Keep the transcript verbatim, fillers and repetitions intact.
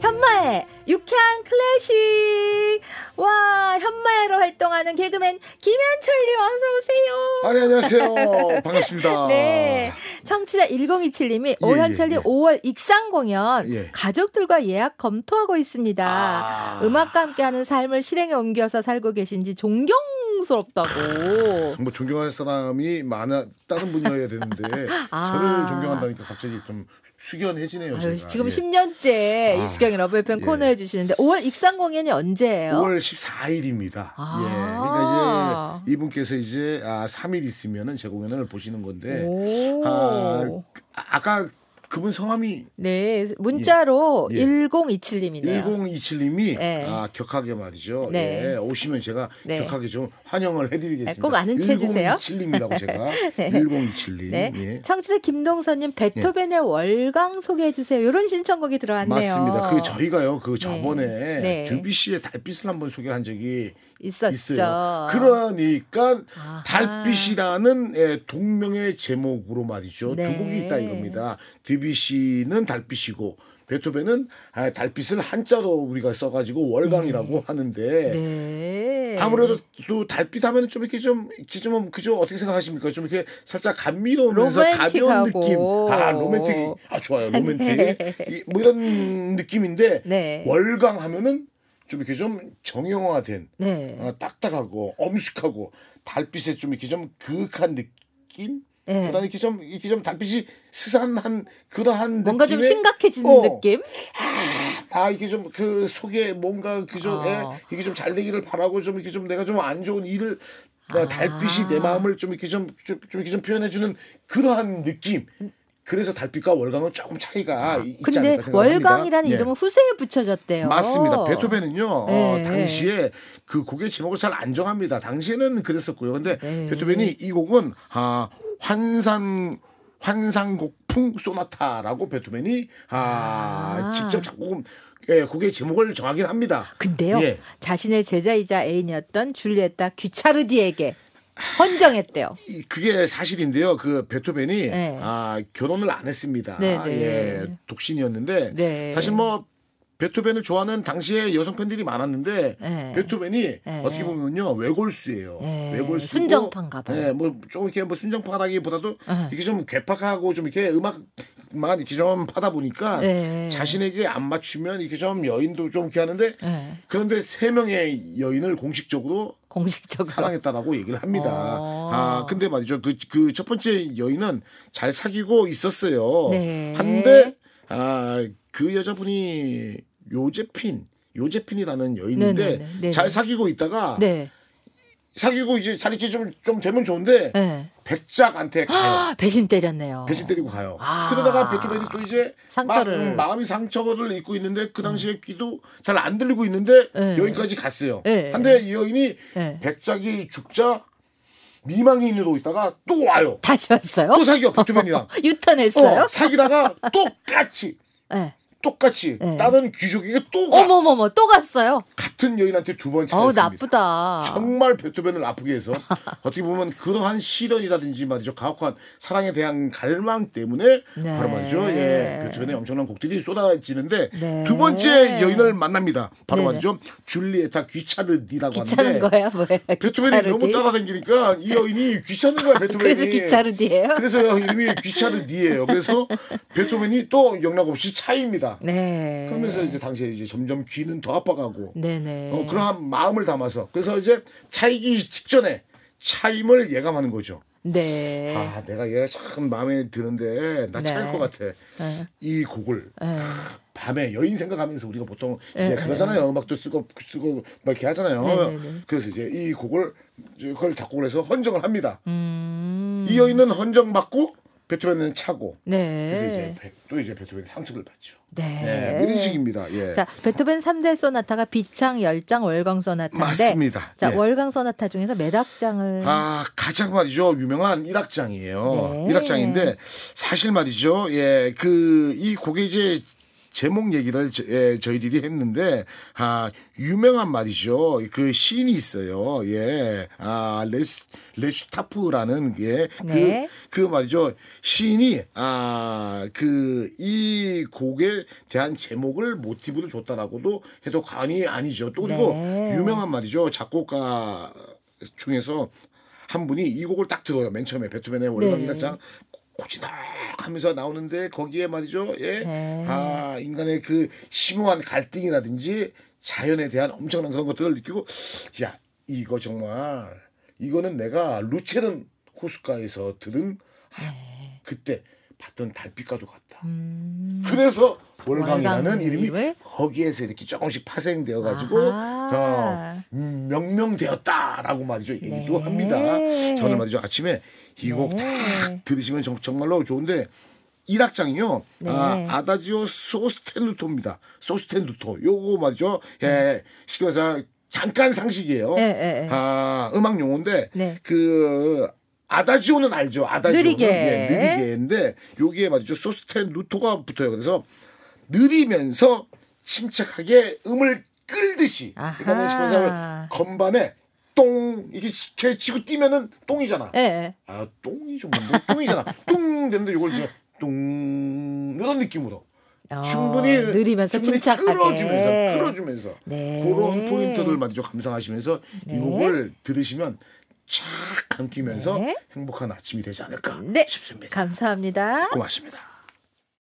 현마의 유쾌한 클래식. 와, 현마에로 활동하는 개그맨 김현철님 어서 오세요. 아니, 안녕하세요. 반갑습니다. 네, 청취자 일공이칠님이 예, 오현철님 예, 예. 오월 익상 공연 예. 가족들과 예약 검토하고 있습니다. 아. 음악과 함께하는 삶을 실행에 옮겨서 살고 계신지 존경 스럽다고. 뭐 존경할 사람이 많아 다른 분이어야 되는데 아. 저를 존경한다니까 갑자기 좀 숙연해지네요. 아유, 지금 예. 십 년째 아. 이수경의 러브에프엠 예. 코너 해주시는데 오월 익산 공연이 언제예요? 오월 십사일입니다. 아. 예. 그러니까 이제 이분께서 이제 아, 삼일 있으면은 제 공연을 보시는 건데 아, 아까 그분 성함이 네 문자로 예. 일공이칠님이네요. 일공이칠님이 네. 아 격하게 말이죠. 네. 예. 오시면 제가 네. 격하게 좀 환영을 해드리겠습니다. 꼭 아는 체 주세요. 일공이칠님이라고 제가 네. 일공이칠님. 네. 예. 청취자 김동선님 베토벤의 예. 월광 소개해 주세요. 이런 신청곡이 들어왔네요. 맞습니다. 그 저희가요 그 저번에 네. 네. 드뷔시의 달빛을 한번 소개한 적이 있었죠. 있어요. 그러니까 아하. 달빛이라는 예, 동명의 제목으로 말이죠. 네. 두 곡이 있다 이겁니다. 드뷔시는 달빛이고 베토벤은 달빛을 한자로 우리가 써가지고 월광이라고 네. 하는데 네. 아무래도 또 달빛 하면 좀 이렇게 좀 좀 그죠 어떻게 생각하십니까? 좀 이렇게 살짝 감미로우면서 가벼운 느낌, 아 로맨틱, 아 좋아요 로맨틱 네. 뭐 이런 느낌인데 네. 월광 하면은 좀 이렇게 좀 정형화된 네. 아, 딱딱하고 엄숙하고 달빛에 좀 이렇게 좀 그윽한 느낌. 네. 그다음에 이렇게 좀 이렇게 좀 달빛이 스산한 그러한 뭔가 느낌에, 좀 심각해지는 어, 느낌. 아, 아 이게 좀 그 속에 뭔가 그좀 아. 이게 좀 잘 되기를 바라고 좀 이렇게 좀 내가 좀 안 좋은 일을 아. 달빛이 내 마음을 좀 이렇게 좀 좀 좀 이렇게 좀 표현해주는 그러한 느낌. 그래서 달빛과 월광은 조금 차이가 아, 있지 않을까 생각합니다. 근데 월광이라는 예. 이름은 후세에 붙여졌대요. 맞습니다. 베토벤은요. 네. 어, 당시에 그 곡의 제목을 잘 안 정합니다. 당시에는 그랬었고요. 근데 네. 베토벤이 이 곡은 아, 환상 환상곡풍 소나타라고 베토벤이 아, 아. 직접 작곡을 예, 곡의 제목을 정하긴 합니다. 근데요. 예. 자신의 제자이자 애인이었던 줄리에타 귀차르디에게 헌정했대요. 그게 사실인데요. 그 베토벤이 네. 아, 결혼을 안 했습니다. 예, 독신이었는데 네. 사실 뭐 베토벤을 좋아하는 당시에 여성 팬들이 많았는데 네. 베토벤이 네. 어떻게 보면요 외골수예요. 네. 외골수 순정파인가봐요. 네, 뭐 조금 이렇게 뭐 순정파라기보다도 네. 이게 좀 괴팍하고 좀 이렇게 음악만 이렇게 좀 파다 보니까 네. 자신에게 안 맞추면 이렇게 좀 여인도 좀 이렇게 하는데 네. 그런데 세 명의 여인을 공식적으로 공식적으로 사랑했다라고 얘기를 합니다. 어. 아 근데 말이죠 그 그 첫 번째 여인은 잘 사귀고 있었어요. 네. 한데 아 그 여자분이 요제핀, 요제핀이라는 여인인데 네네네. 잘 사귀고 있다가 네. 사귀고 이제 잘 이렇게 좀, 좀 되면 좋은데 네. 백작한테 가요. 배신 때렸네요. 배신 때리고 가요. 아. 그러다가 베토벤이 또 이제 상처를. 마, 마음이 상처를 입고 있는데 그 당시에 음. 귀도 잘 안 들리고 있는데 네. 여기까지 갔어요. 네. 근데 이 여인이 네. 백작이 죽자 미망인으로 있다가 또 와요. 다시 왔어요? 또 사귀어 베토벤이랑. 유턴했어요? 어, 사귀다가 똑같이. 네. 똑같이 네. 다른 귀족에게 또 가. 어머머머 또 갔어요. 같은 여인한테 두 번 차였습니다. 어우 나쁘다. 정말 베토벤을 아프게 해서 어떻게 보면 그러한 시련이라든지 말이죠 가혹한 사랑에 대한 갈망 때문에 네. 바로 말이죠 예, 베토벤의 엄청난 곡들이 쏟아지는데 네. 두 번째 여인을 만납니다. 바로 네. 말이죠 줄리에타 귀차르디라고 귀찮은 하는데 거야? 뭐야? 베토벤이 귀차르디? 너무 따라다니니까 이 여인이 귀찮은 거야 베토벤이. 그래서 귀차르디예요? 그래서 이름이 귀차르디예요. 그래서 베토벤이 또 영락없이 차입니다. 네. 그러면서 이제 당시에 이제 점점 귀는 더 아파가고, 네네. 어, 그러한 마음을 담아서 그래서 이제 차이기 직전에 차임을 예감하는 거죠. 네. 아, 내가 얘가 참 마음에 드는데 나 차일 네. 것 같아. 네. 이 곡을 네. 밤에 여인 생각하면서 우리가 보통 네. 그러잖아요. 네. 음악도 쓰고 쓰고 막 이렇게 하잖아요. 네, 네, 네. 그래서 이제 이 곡을 그걸 작곡을 해서 헌정을 합니다. 음... 이 여인은 헌정받고. 베토벤은 차고, 네. 그래서 이제 베, 또 이제 베토벤 상처를 받죠. 네, 이런 네, 식입니다. 예. 자, 베토벤 삼 대 소나타가 비창, 열장, 월광 소나타인데, 맞습니다. 자, 예. 월광 소나타 중에서 몇 악장을? 아, 가장 말이죠 유명한 일 악장이에요. 네. 일 악장인데 사실 말이죠, 예, 그 이 곡의 이제 제목 얘기를 저, 예, 저희들이 했는데 아, 유명한 말이죠. 그 시인이 있어요. 예, 아 레스 레슈타프라는 예, 그, 네. 그 말이죠. 시인이 아, 그 이 곡에 대한 제목을 모티브로 줬다라고도 해도 과언이 아니죠. 또 그리고 네. 유명한 말이죠. 작곡가 중에서 한 분이 이 곡을 딱 들어요. 맨 처음에 베토벤의 월광가창 네. 고즈넉하면서 나오는데 거기에 말이죠. 예, 네. 아 인간의 그 심오한 갈등이라든지 자연에 대한 엄청난 그런 것들을 느끼고 야 이거 정말 이거는 내가 루체른 호숫가에서 들은 아, 그때 봤던 달빛과도 같다. 음... 그래서 월광이라는 월강 이름이 왜? 거기에서 이렇게 조금씩 파생되어가지고 어, 명명되었다라고 말이죠. 얘기도 네. 합니다. 저는 말이죠. 아침에 이 곡 딱 네. 들으시면 정말로 좋은데 일 악장이요. 네. 아, 아다지오 소스텐루토입니다. 소스텐루토. 요거 말이죠. 예, 네. 쉽게 말해서 잠깐 상식이에요. 네, 네. 아, 음악 용어인데 네. 그... 아다지오는 알죠. 아다지오는 느리게. 예, 느리게인데 여기에 맞죠. 소스텐루토가 붙어요. 그래서 느리면서 침착하게 음을 끌듯이. 그러니까 식상을 건반에 똥 이게 치고 뛰면은 똥이잖아. 예. 아 똥이 좀 뭔데? 똥이잖아. 똥 되는데 이걸 이제 똥 이런 느낌으로. 어, 충분히 느리면서 침착하게 끌어주면서 끌어주면서 네. 그런 포인트들 맞죠. 감상하시면서 네. 이 곡을 들으시면. 착 감기면서 네. 행복한 아침이 되지 않을까 네. 싶습니다. 감사합니다. 고맙습니다.